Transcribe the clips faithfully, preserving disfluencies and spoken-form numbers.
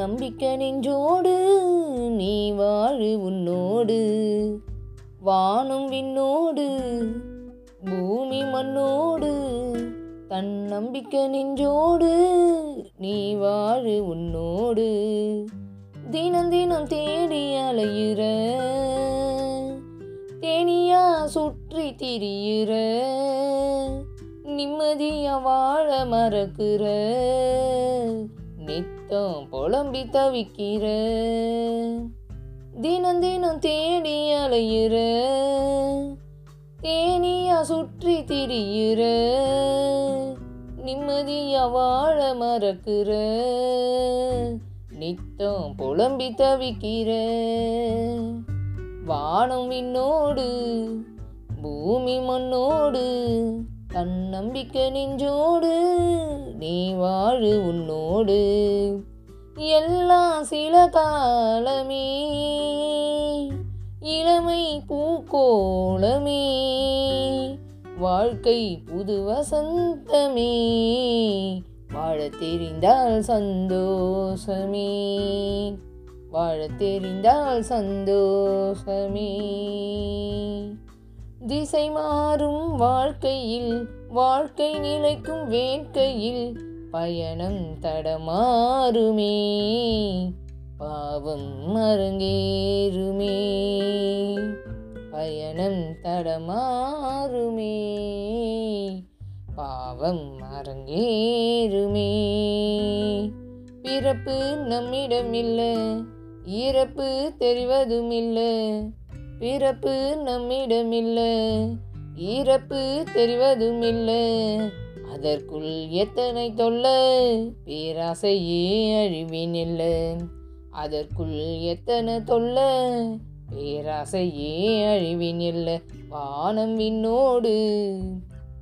நம்பிக்கை நெஞ்சோடு நீ வாழு உன்னோடு, வானும் விண்ணோடு பூமி மண்ணோடு. தன் நம்பிக்கை நெஞ்சோடு நீ வாழு உன்னோடு, தினம் தினம் தேடி அலையுற தேனியா சுற்றி திரியுற, நிம்மதியா வாழ மறக்குற, நித்தம் புலம்பி தவிக்கிற, தினம் தினம் தேடி அலையுற தேனியா சுற்றி திரியுற, நிம்மதியா வாழ மறக்குற, நித்தம் புலம்பி தவிக்கிற, வானம் விண்ணோடு பூமி மண்ணோடு. தன் நம்பிக்கை நெஞ்சோடு நீ வாழு உன்னோடு, எல்லாம் சில காலமே இளமை பூக்கோளமே, வாழ்க்கை புது வசந்தமே, வாழ தெரிந்தால் சந்தோஷமே, வாழ தெரிந்தால் சந்தோஷமே. திசை மாறும் வாழ்க்கையில், வாழ்க்கை நிலைக்கும் வேட்கையில், பயணம் தடமாறுமே, பாவம் மருங்கேறுமே, பயணம் தடமாறுமே, பாவம் மருங்கேறுமே. பிறப்பு நம்மிடமில்லை, இறப்பு தெரிவதுமில்லை, பிறப்பு நம்மிடமில்லை, இறப்பு தெரிவதுமில்லை, அதற்குள் எத்தனை தொல்லை, பேராசையே அழிவினில்லை, அதற்குள் எத்தனை தொல்ல, பேராசையே அழிவினில்லை. வானம் விண்ணோடு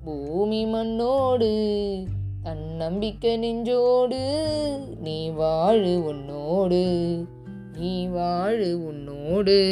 பூமி மண்ணோடு. தன் நம்பிக்கை நெஞ்சோடு நீ வாழு உன்னோடு, நீ வாழு உன்னோடு.